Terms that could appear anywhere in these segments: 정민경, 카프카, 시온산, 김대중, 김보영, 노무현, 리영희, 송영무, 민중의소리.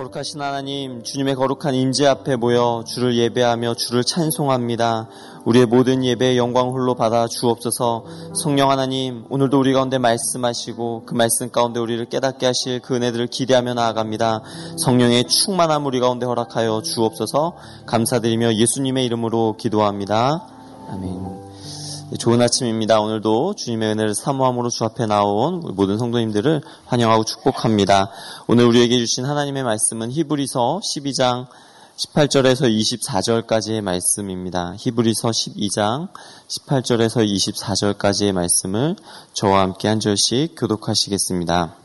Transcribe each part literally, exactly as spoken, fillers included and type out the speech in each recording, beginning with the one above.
거룩하신 하나님, 주님의 거룩한 임재 앞에 모여 주를 예배하며 주를 찬송합니다. 우리의 모든 예배의 영광 홀로 받아 주옵소서. 성령 하나님, 오늘도 우리 가운데 말씀하시고 그 말씀 가운데 우리를 깨닫게 하실 그 은혜들을 기대하며 나아갑니다. 성령의 충만함 우리 가운데 허락하여 주옵소서. 감사드리며 예수님의 이름으로 기도합니다. 아멘. 좋은 아침입니다. 오늘도 주님의 은혜를 사모함으로 주 앞에 나온 모든 성도님들을 환영하고 축복합니다. 오늘 우리에게 주신 하나님의 말씀은 히브리서 십이 장 십팔 절에서 이십사 절까지의 말씀입니다. 히브리서 십이 장 십팔 절에서 이십사 절까지의 말씀을 저와 함께 한 절씩 교독하시겠습니다.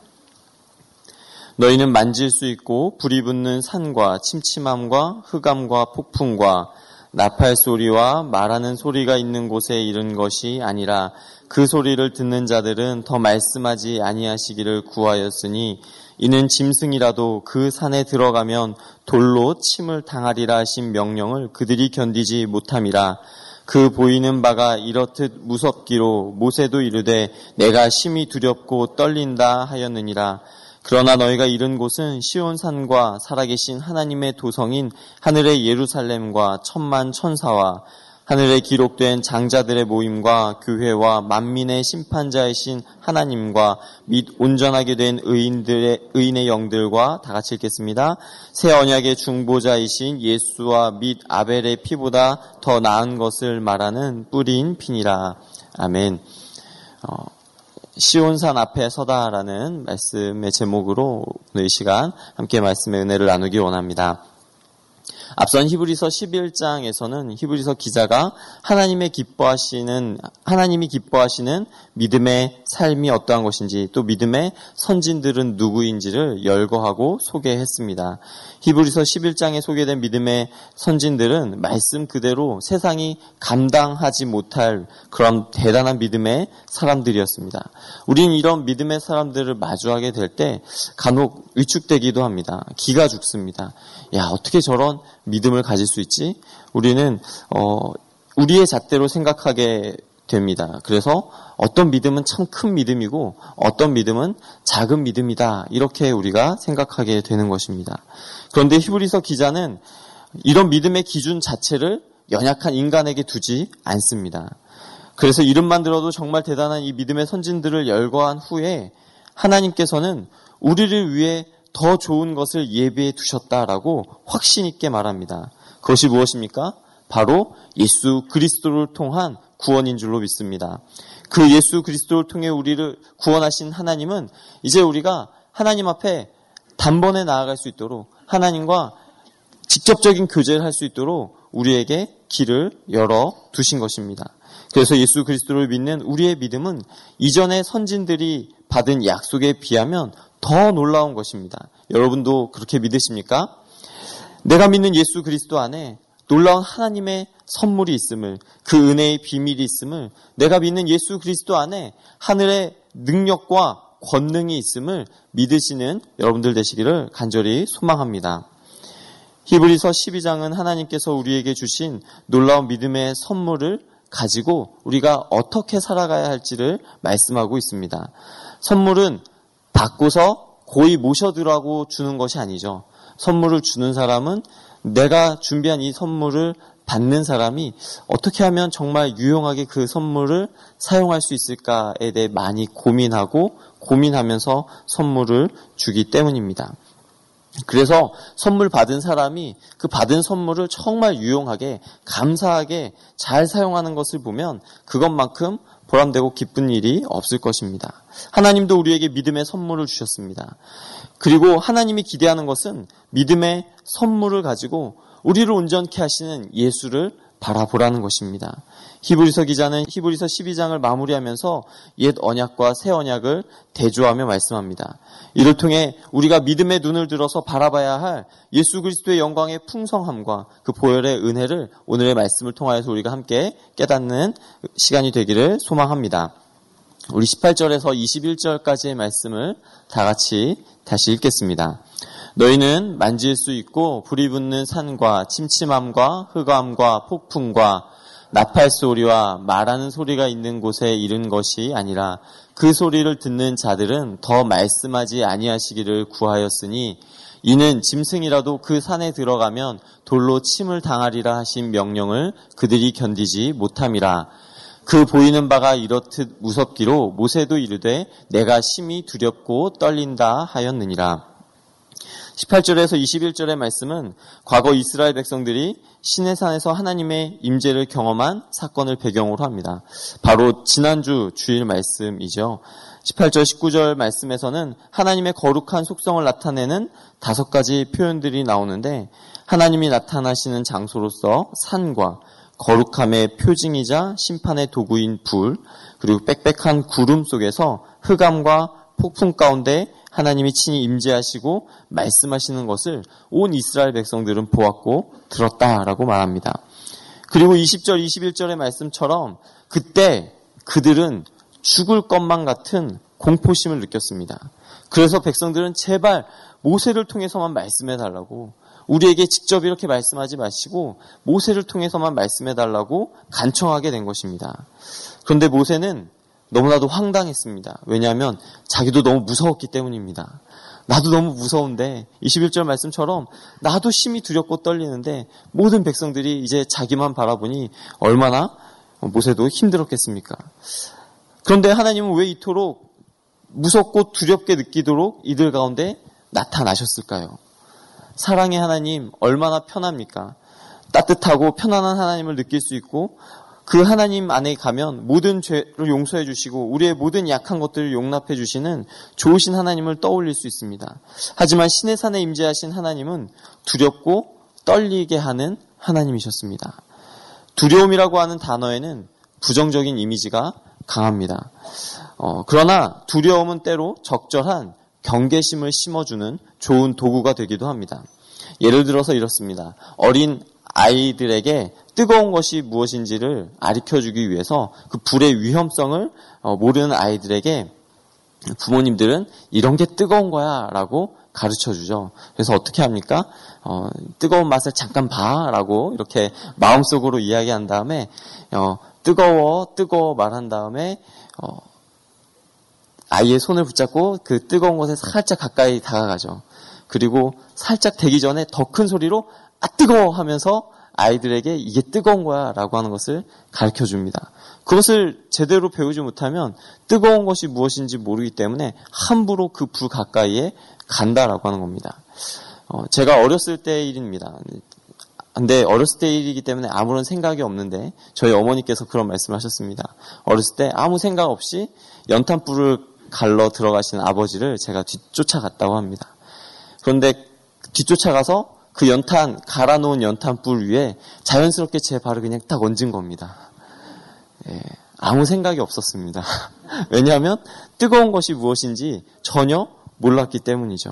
너희는 만질 수 있고 불이 붙는 산과 침침함과 흑암과 폭풍과 나팔 소리와 말하는 소리가 있는 곳에 이른 것이 아니라 그 소리를 듣는 자들은 더 말씀하지 아니하시기를 구하였으니 이는 짐승이라도 그 산에 들어가면 돌로 침을 당하리라 하신 명령을 그들이 견디지 못함이라. 그 보이는 바가 이렇듯 무섭기로 모세도 이르되 내가 심히 두렵고 떨린다 하였느니라. 그러나 너희가 이른 곳은 시온산과 살아계신 하나님의 도성인 하늘의 예루살렘과 천만 천사와 하늘에 기록된 장자들의 모임과 교회와 만민의 심판자이신 하나님과 및 온전하게 된 의인들의, 의인의 영들과 다 같이 읽겠습니다. 새 언약의 중보자이신 예수와 및 아벨의 피보다 더 나은 것을 말하는 뿌리인 피니라. 아멘. 어. 시온산 앞에 서다라는 말씀의 제목으로 오늘 이 시간 함께 말씀의 은혜를 나누기 원합니다. 앞선 히브리서 십일 장에서는 히브리서 기자가 하나님의 기뻐하시는, 하나님이 기뻐하시는 믿음의 삶이 어떠한 것인지 또 믿음의 선진들은 누구인지를 열거하고 소개했습니다. 히브리서 십일 장에 소개된 믿음의 선진들은 말씀 그대로 세상이 감당하지 못할 그런 대단한 믿음의 사람들이었습니다. 우린 이런 믿음의 사람들을 마주하게 될 때 간혹 위축되기도 합니다. 기가 죽습니다. 야, 어떻게 저런 믿음을 가질 수 있지? 우리는 어, 우리의 잣대로 생각하게 됩니다. 그래서 어떤 믿음은 참 큰 믿음이고 어떤 믿음은 작은 믿음이다. 이렇게 우리가 생각하게 되는 것입니다. 그런데 히브리서 기자는 이런 믿음의 기준 자체를 연약한 인간에게 두지 않습니다. 그래서 이름만 들어도 정말 대단한 이 믿음의 선진들을 열거한 후에 하나님께서는 우리를 위해 더 좋은 것을 예비해 두셨다라고 확신 있게 말합니다. 그것이 무엇입니까? 바로 예수 그리스도를 통한 구원인 줄로 믿습니다. 그 예수 그리스도를 통해 우리를 구원하신 하나님은 이제 우리가 하나님 앞에 단번에 나아갈 수 있도록 하나님과 직접적인 교제를 할 수 있도록 우리에게 길을 열어 두신 것입니다. 그래서 예수 그리스도를 믿는 우리의 믿음은 이전의 선진들이 받은 약속에 비하면 더 놀라운 것입니다. 여러분도 그렇게 믿으십니까? 내가 믿는 예수 그리스도 안에 놀라운 하나님의 선물이 있음을, 그 은혜의 비밀이 있음을, 내가 믿는 예수 그리스도 안에 하늘의 능력과 권능이 있음을 믿으시는 여러분들 되시기를 간절히 소망합니다. 히브리서 십이 장은 하나님께서 우리에게 주신 놀라운 믿음의 선물을 가지고 우리가 어떻게 살아가야 할지를 말씀하고 있습니다. 선물은 받고서 고이 모셔두라고 주는 것이 아니죠. 선물을 주는 사람은 내가 준비한 이 선물을 받는 사람이 어떻게 하면 정말 유용하게 그 선물을 사용할 수 있을까에 대해 많이 고민하고 고민하면서 선물을 주기 때문입니다. 그래서 선물 받은 사람이 그 받은 선물을 정말 유용하게 감사하게 잘 사용하는 것을 보면 그것만큼 보람되고 기쁜 일이 없을 것입니다. 하나님도 우리에게 믿음의 선물을 주셨습니다. 그리고 하나님이 기대하는 것은 믿음의 선물을 가지고 우리를 온전케 하시는 예수를 바라보라는 것입니다. 히브리서 기자는 히브리서 십이 장을 마무리하면서 옛 언약과 새 언약을 대조하며 말씀합니다. 이를 통해 우리가 믿음의 눈을 들어서 바라봐야 할 예수 그리스도의 영광의 풍성함과 그 보혈의 은혜를 오늘의 말씀을 통하여서 우리가 함께 깨닫는 시간이 되기를 소망합니다. 우리 십팔 절에서 이십일 절까지의 말씀을 다 같이 다시 읽겠습니다. 너희는 만질 수 있고 불이 붙는 산과 침침함과 흑암과 폭풍과 나팔 소리와 말하는 소리가 있는 곳에 이른 것이 아니라 그 소리를 듣는 자들은 더 말씀하지 아니하시기를 구하였으니 이는 짐승이라도 그 산에 들어가면 돌로 침을 당하리라 하신 명령을 그들이 견디지 못함이라. 그 보이는 바가 이렇듯 무섭기로 모세도 이르되 내가 심히 두렵고 떨린다 하였느니라. 십팔 절에서 이십일 절의 말씀은 과거 이스라엘 백성들이 시내산에서 하나님의 임재를 경험한 사건을 배경으로 합니다. 바로 지난주 주일 말씀이죠. 십팔 절, 십구 절 말씀에서는 하나님의 거룩한 속성을 나타내는 다섯 가지 표현들이 나오는데, 하나님이 나타나시는 장소로서 산과 거룩함의 표징이자 심판의 도구인 불, 그리고 빽빽한 구름 속에서 흑암과 폭풍 가운데 하나님이 친히 임재하시고 말씀하시는 것을 온 이스라엘 백성들은 보았고 들었다라고 말합니다. 그리고 이십 절, 이십일 절의 말씀처럼 그때 그들은 죽을 것만 같은 공포심을 느꼈습니다. 그래서 백성들은 제발 모세를 통해서만 말씀해달라고, 우리에게 직접 이렇게 말씀하지 마시고 모세를 통해서만 말씀해달라고 간청하게 된 것입니다. 그런데 모세는 너무나도 황당했습니다. 왜냐하면 자기도 너무 무서웠기 때문입니다. 나도 너무 무서운데, 이십일 절 말씀처럼 나도 심히 두렵고 떨리는데 모든 백성들이 이제 자기만 바라보니 얼마나 모세도 힘들었겠습니까? 그런데 하나님은 왜 이토록 무섭고 두렵게 느끼도록 이들 가운데 나타나셨을까요? 사랑의 하나님 얼마나 편합니까? 따뜻하고 편안한 하나님을 느낄 수 있고, 그 하나님 안에 가면 모든 죄를 용서해 주시고 우리의 모든 약한 것들을 용납해 주시는 좋으신 하나님을 떠올릴 수 있습니다. 하지만 시내산에 임재하신 하나님은 두렵고 떨리게 하는 하나님이셨습니다. 두려움이라고 하는 단어에는 부정적인 이미지가 강합니다. 어, 그러나 두려움은 때로 적절한 경계심을 심어주는 좋은 도구가 되기도 합니다. 예를 들어서 이렇습니다. 어린 아이들에게 뜨거운 것이 무엇인지를 가르쳐주기 위해서 그 불의 위험성을 모르는 아이들에게 부모님들은 이런 게 뜨거운 거야 라고 가르쳐주죠. 그래서 어떻게 합니까? 어, 뜨거운 맛을 잠깐 봐 라고 이렇게 마음속으로 이야기한 다음에 어, 뜨거워 뜨거워 말한 다음에 어, 아이의 손을 붙잡고 그 뜨거운 것에 살짝 가까이 다가가죠. 그리고 살짝 대기 전에 더 큰 소리로 아 뜨거워 하면서 아이들에게 이게 뜨거운 거야 라고 하는 것을 가르쳐줍니다. 그것을 제대로 배우지 못하면 뜨거운 것이 무엇인지 모르기 때문에 함부로 그 불 가까이에 간다라고 하는 겁니다. 어, 제가 어렸을 때의 일입니다. 근데 어렸을 때 일이기 때문에 아무런 생각이 없는데 저희 어머니께서 그런 말씀을 하셨습니다. 어렸을 때 아무 생각 없이 연탄불을 갈러 들어가신 아버지를 제가 뒤쫓아갔다고 합니다. 그런데 뒤쫓아가서 그 연탄, 갈아놓은 연탄불 위에 자연스럽게 제 발을 그냥 딱 얹은 겁니다. 예, 아무 생각이 없었습니다. 왜냐하면 뜨거운 것이 무엇인지 전혀 몰랐기 때문이죠.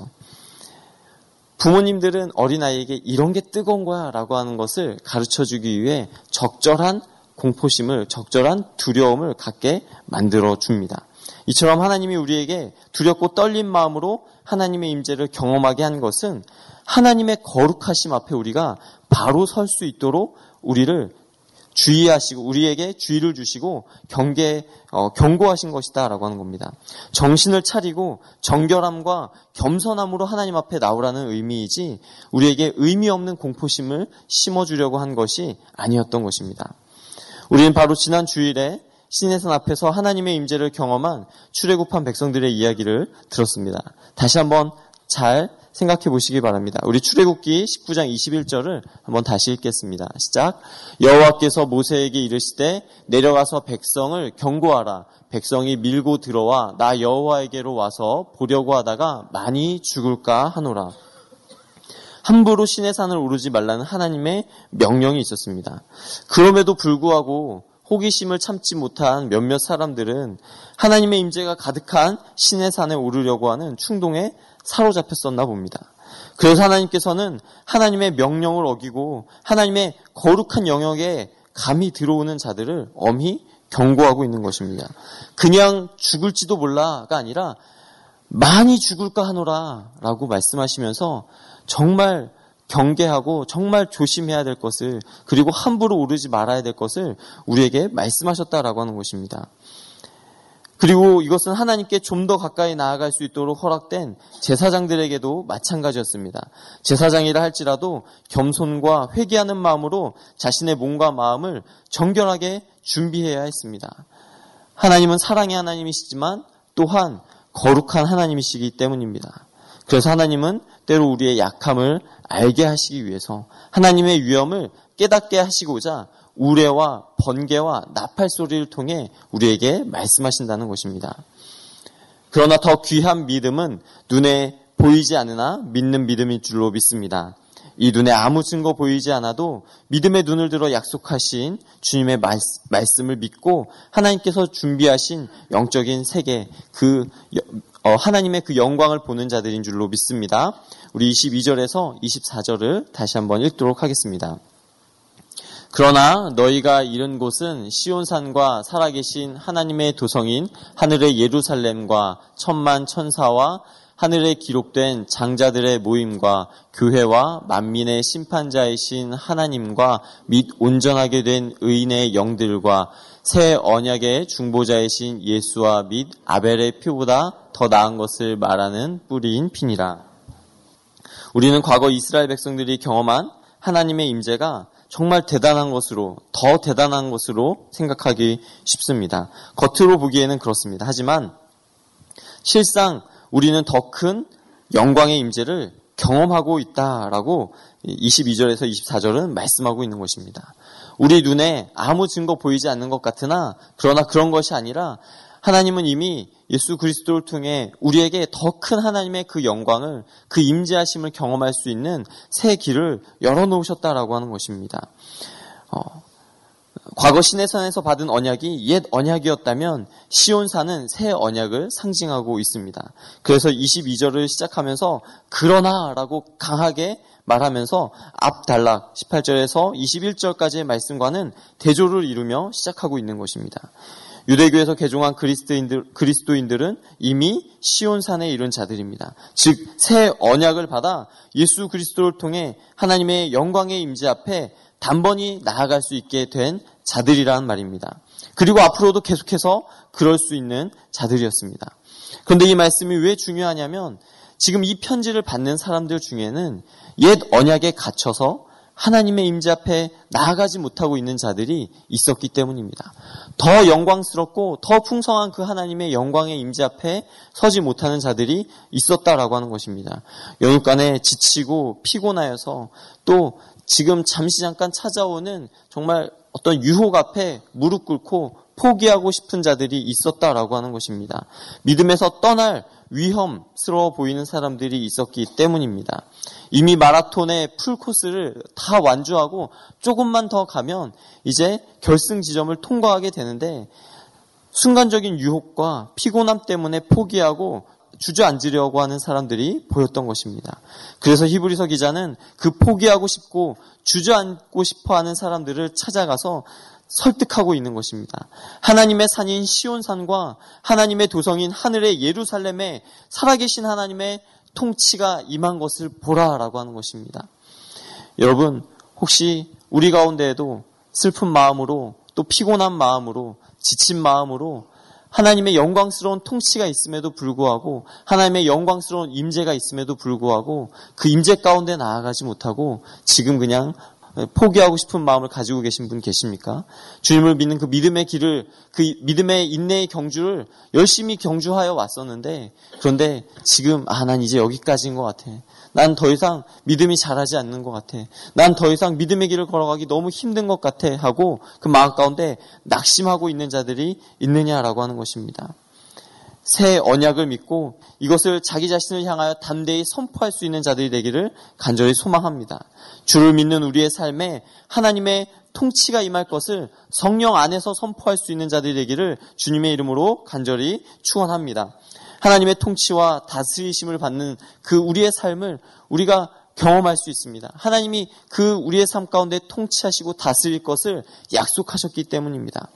부모님들은 어린아이에게 이런 게 뜨거운 거야 라고 하는 것을 가르쳐주기 위해 적절한 공포심을, 적절한 두려움을 갖게 만들어줍니다. 이처럼 하나님이 우리에게 두렵고 떨린 마음으로 하나님의 임재를 경험하게 한 것은 하나님의 거룩하심 앞에 우리가 바로 설 수 있도록 우리를 주의하시고 우리에게 주의를 주시고 경계 어, 경고하신 것이다 라고 하는 겁니다. 정신을 차리고 정결함과 겸손함으로 하나님 앞에 나오라는 의미이지 우리에게 의미 없는 공포심을 심어주려고 한 것이 아니었던 것입니다. 우리는 바로 지난 주일에 시내산 앞에서 하나님의 임재를 경험한 출애굽한 백성들의 이야기를 들었습니다. 다시 한번 잘 생각해 보시기 바랍니다. 우리 출애굽기 십구 장 이십일 절을 한번 다시 읽겠습니다. 시작. 여호와께서 모세에게 이르시되 내려가서 백성을 경고하라. 백성이 밀고 들어와 나 여호와에게로 와서 보려고 하다가 많이 죽을까 하노라. 함부로 시내산을 오르지 말라는 하나님의 명령이 있었습니다. 그럼에도 불구하고 호기심을 참지 못한 몇몇 사람들은 하나님의 임재가 가득한 시내산에 오르려고 하는 충동에 사로잡혔었나 봅니다. 그래서 하나님께서는 하나님의 명령을 어기고 하나님의 거룩한 영역에 감히 들어오는 자들을 엄히 경고하고 있는 것입니다. 그냥 죽을지도 몰라가 아니라 많이 죽을까 하노라 라고 말씀하시면서 정말 경계하고 정말 조심해야 될 것을, 그리고 함부로 오르지 말아야 될 것을 우리에게 말씀하셨다라고 하는 것입니다. 그리고 이것은 하나님께 좀 더 가까이 나아갈 수 있도록 허락된 제사장들에게도 마찬가지였습니다. 제사장이라 할지라도 겸손과 회개하는 마음으로 자신의 몸과 마음을 정결하게 준비해야 했습니다. 하나님은 사랑의 하나님이시지만 또한 거룩한 하나님이시기 때문입니다. 그래서 하나님은 때로 우리의 약함을 알게 하시기 위해서 하나님의 위엄을 깨닫게 하시고자 우레와 번개와 나팔 소리를 통해 우리에게 말씀하신다는 것입니다. 그러나 더 귀한 믿음은 눈에 보이지 않으나 믿는 믿음인 줄로 믿습니다. 이 눈에 아무 증거 보이지 않아도 믿음의 눈을 들어 약속하신 주님의 말씀, 말씀을 믿고 하나님께서 준비하신 영적인 세계, 그 어, 하나님의 그 영광을 보는 자들인 줄로 믿습니다. 우리 이십이 절에서 이십사 절을 다시 한번 읽도록 하겠습니다. 그러나 너희가 이른 곳은 시온산과 살아계신 하나님의 도성인 하늘의 예루살렘과 천만 천사와 하늘에 기록된 장자들의 모임과 교회와 만민의 심판자이신 하나님과 및 온전하게 된 의인의 영들과 새 언약의 중보자이신 예수와 및 아벨의 피보다 더 나은 것을 말하는 뿌리인 피니라. 우리는 과거 이스라엘 백성들이 경험한 하나님의 임재가 정말 대단한 것으로, 더 대단한 것으로 생각하기 쉽습니다. 겉으로 보기에는 그렇습니다. 하지만 실상 우리는 더 큰 영광의 임재를 경험하고 있다라고 이십이 절에서 이십사 절은 말씀하고 있는 것입니다. 우리 눈에 아무 증거 보이지 않는 것 같으나 그러나 그런 것이 아니라 하나님은 이미 예수 그리스도를 통해 우리에게 더 큰 하나님의 그 영광을, 그 임재하심을 경험할 수 있는 새 길을 열어놓으셨다라고 하는 것입니다. 어, 과거 시내산에서 받은 언약이 옛 언약이었다면 시온산은 새 언약을 상징하고 있습니다. 그래서 이십이 절을 시작하면서 그러나 라고 강하게 말하면서 앞단락 십팔 절에서 이십일 절까지의 말씀과는 대조를 이루며 시작하고 있는 것입니다. 유대교에서 개종한 그리스도인들, 그리스도인들은 이미 시온산에 이른 자들입니다. 즉 새 언약을 받아 예수 그리스도를 통해 하나님의 영광의 임재 앞에 단번이 나아갈 수 있게 된 자들이란 말입니다. 그리고 앞으로도 계속해서 그럴 수 있는 자들이었습니다. 그런데 이 말씀이 왜 중요하냐면 지금 이 편지를 받는 사람들 중에는 옛 언약에 갇혀서 하나님의 임재 앞에 나아가지 못하고 있는 자들이 있었기 때문입니다. 더 영광스럽고 더 풍성한 그 하나님의 영광의 임재 앞에 서지 못하는 자들이 있었다라고 하는 것입니다. 연휴간에 지치고 피곤하여서 또 지금 잠시 잠깐 찾아오는 정말 어떤 유혹 앞에 무릎 꿇고 포기하고 싶은 자들이 있었다라고 하는 것입니다. 믿음에서 떠날 위험스러워 보이는 사람들이 있었기 때문입니다. 이미 마라톤의 풀코스를 다 완주하고 조금만 더 가면 이제 결승 지점을 통과하게 되는데 순간적인 유혹과 피곤함 때문에 포기하고 주저앉으려고 하는 사람들이 보였던 것입니다. 그래서 히브리서 기자는 그 포기하고 싶고 주저앉고 싶어하는 사람들을 찾아가서 설득하고 있는 것입니다. 하나님의 산인 시온산과 하나님의 도성인 하늘의 예루살렘에 살아계신 하나님의 통치가 임한 것을 보라라고 하는 것입니다. 여러분, 혹시 우리 가운데에도 슬픈 마음으로 또 피곤한 마음으로 지친 마음으로 하나님의 영광스러운 통치가 있음에도 불구하고 하나님의 영광스러운 임재가 있음에도 불구하고 그 임재 가운데 나아가지 못하고 지금 그냥 포기하고 싶은 마음을 가지고 계신 분 계십니까? 주님을 믿는 그 믿음의 길을, 그 믿음의 인내의 경주를 열심히 경주하여 왔었는데 그런데 지금 아, 난 이제 여기까지인 것 같아. 난 더 이상 믿음이 자라지 않는 것 같아. 난 더 이상 믿음의 길을 걸어가기 너무 힘든 것 같아 하고 그 마음 가운데 낙심하고 있는 자들이 있느냐라고 하는 것입니다. 새 언약을 믿고 이것을 자기 자신을 향하여 담대히 선포할 수 있는 자들이 되기를 간절히 소망합니다. 주를 믿는 우리의 삶에 하나님의 통치가 임할 것을 성령 안에서 선포할 수 있는 자들이 되기를 주님의 이름으로 간절히 축원합니다. 하나님의 통치와 다스리심을 받는 그 우리의 삶을 우리가 경험할 수 있습니다. 하나님이 그 우리의 삶 가운데 통치하시고 다스릴 것을 약속하셨기 때문입니다.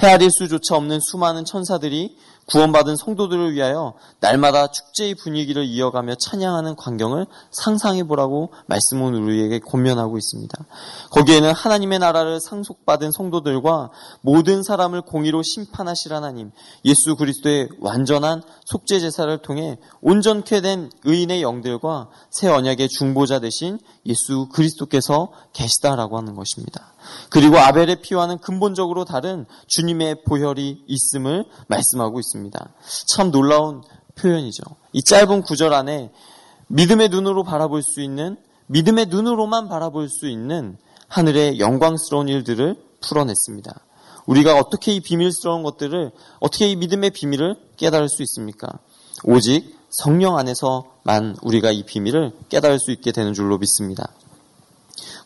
헤아릴 수조차 없는 수많은 천사들이 구원받은 성도들을 위하여 날마다 축제의 분위기를 이어가며 찬양하는 광경을 상상해보라고 말씀은 우리에게 권면하고 있습니다. 거기에는 하나님의 나라를 상속받은 성도들과 모든 사람을 공의로 심판하실 하나님, 예수 그리스도의 완전한 속죄제사를 통해 온전케 된 의인의 영들과 새 언약의 중보자 되신 예수 그리스도께서 계시다라고 하는 것입니다. 그리고 아벨의 피와는 근본적으로 다른 주님의 보혈이 있음을 말씀하고 있습니다. 참 놀라운 표현이죠. 이 짧은 구절 안에 믿음의 눈으로 바라볼 수 있는, 믿음의 눈으로만 바라볼 수 있는 하늘의 영광스러운 일들을 풀어냈습니다. 우리가 어떻게 이 비밀스러운 것들을, 어떻게 이 믿음의 비밀을 깨달을 수 있습니까? 오직 성령 안에서만 우리가 이 비밀을 깨달을 수 있게 되는 줄로 믿습니다.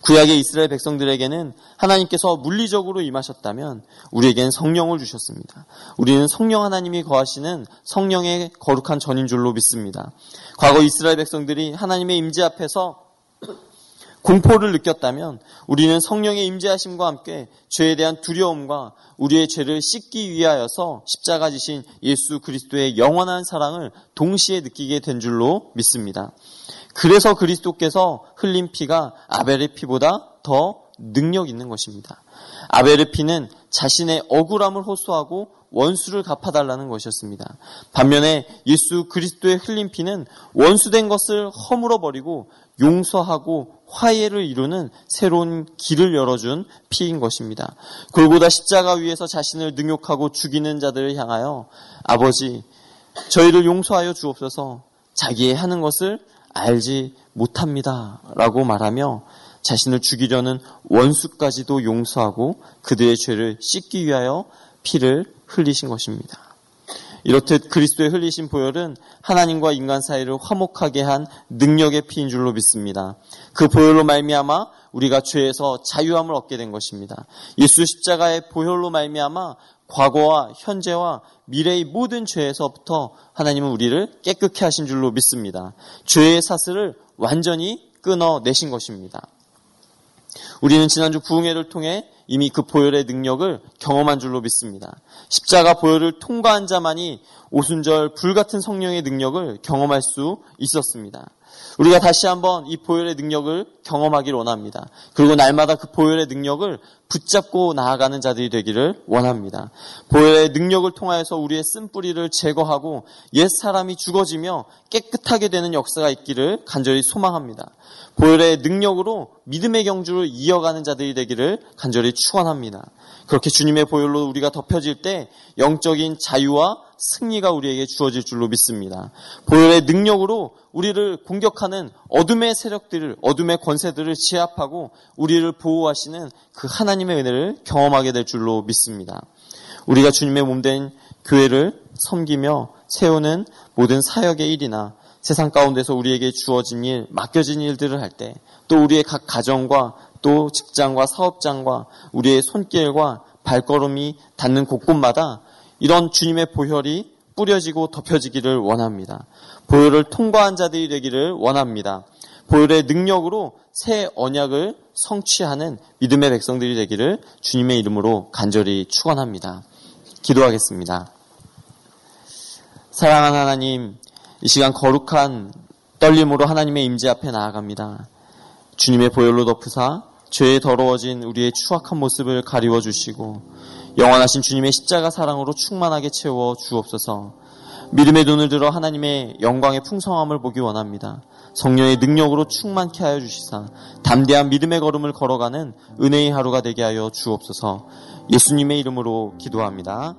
구약의 이스라엘 백성들에게는 하나님께서 물리적으로 임하셨다면 우리에겐 성령을 주셨습니다. 우리는 성령 하나님이 거하시는 성령의 거룩한 전인 줄로 믿습니다. 과거 이스라엘 백성들이 하나님의 임재 앞에서 공포를 느꼈다면 우리는 성령의 임재하심과 함께 죄에 대한 두려움과 우리의 죄를 씻기 위하여서 십자가 지신 예수 그리스도의 영원한 사랑을 동시에 느끼게 된 줄로 믿습니다. 그래서 그리스도께서 흘린 피가 아벨의 피보다 더 능력 있는 것입니다. 아벨의 피는 자신의 억울함을 호소하고 원수를 갚아달라는 것이었습니다. 반면에 예수 그리스도의 흘린 피는 원수된 것을 허물어버리고 용서하고 화해를 이루는 새로운 길을 열어준 피인 것입니다. 골고다 십자가 위에서 자신을 능욕하고 죽이는 자들을 향하여 아버지, 저희를 용서하여 주옵소서, 자기의 하는 것을 알지 못합니다 라고 말하며 자신을 죽이려는 원수까지도 용서하고 그들의 죄를 씻기 위하여 피를 흘리신 것입니다. 이렇듯 그리스도의 흘리신 보혈은 하나님과 인간 사이를 화목하게 한 능력의 피인 줄로 믿습니다. 그 보혈로 말미암아 우리가 죄에서 자유함을 얻게 된 것입니다. 예수 십자가의 보혈로 말미암아 과거와 현재와 미래의 모든 죄에서부터 하나님은 우리를 깨끗게 하신 줄로 믿습니다. 죄의 사슬을 완전히 끊어내신 것입니다. 우리는 지난주 부흥회를 통해 이미 그 보혈의 능력을 경험한 줄로 믿습니다. 십자가 보혈을 통과한 자만이 오순절 불같은 성령의 능력을 경험할 수 있었습니다. 우리가 다시 한번 이 보혈의 능력을 경험하길 원합니다. 그리고 날마다 그 보혈의 능력을 붙잡고 나아가는 자들이 되기를 원합니다. 보혈의 능력을 통하여서 우리의 쓴뿌리를 제거하고 옛 사람이 죽어지며 깨끗하게 되는 역사가 있기를 간절히 소망합니다. 보혈의 능력으로 믿음의 경주를 이어가는 자들이 되기를 간절히 축원합니다. 그렇게 주님의 보혈로 우리가 덮여질 때 영적인 자유와 승리가 우리에게 주어질 줄로 믿습니다. 보혈의 능력으로 우리를 공격하는 어둠의 세력들을, 어둠의 권세들을 제압하고 우리를 보호하시는 그 하나님의 은혜를 경험하게 될 줄로 믿습니다. 우리가 주님의 몸된 교회를 섬기며 세우는 모든 사역의 일이나 세상 가운데서 우리에게 주어진 일, 맡겨진 일들을 할 때, 또 우리의 각 가정과 또 직장과 사업장과 우리의 손길과 발걸음이 닿는 곳곳마다 이런 주님의 보혈이 뿌려지고 덮여지기를 원합니다. 보혈을 통과한 자들이 되기를 원합니다. 보혈의 능력으로 새 언약을 성취하는 믿음의 백성들이 되기를 주님의 이름으로 간절히 축원합니다. 기도하겠습니다. 사랑하는 하나님, 이 시간 거룩한 떨림으로 하나님의 임재 앞에 나아갑니다. 주님의 보혈로 덮으사 죄에 더러워진 우리의 추악한 모습을 가리워 주시고 영원하신 주님의 십자가 사랑으로 충만하게 채워 주옵소서. 믿음의 눈을 들어 하나님의 영광의 풍성함을 보기 원합니다. 성령의 능력으로 충만케 하여 주시사 담대한 믿음의 걸음을 걸어가는 은혜의 하루가 되게 하여 주옵소서. 예수님의 이름으로 기도합니다.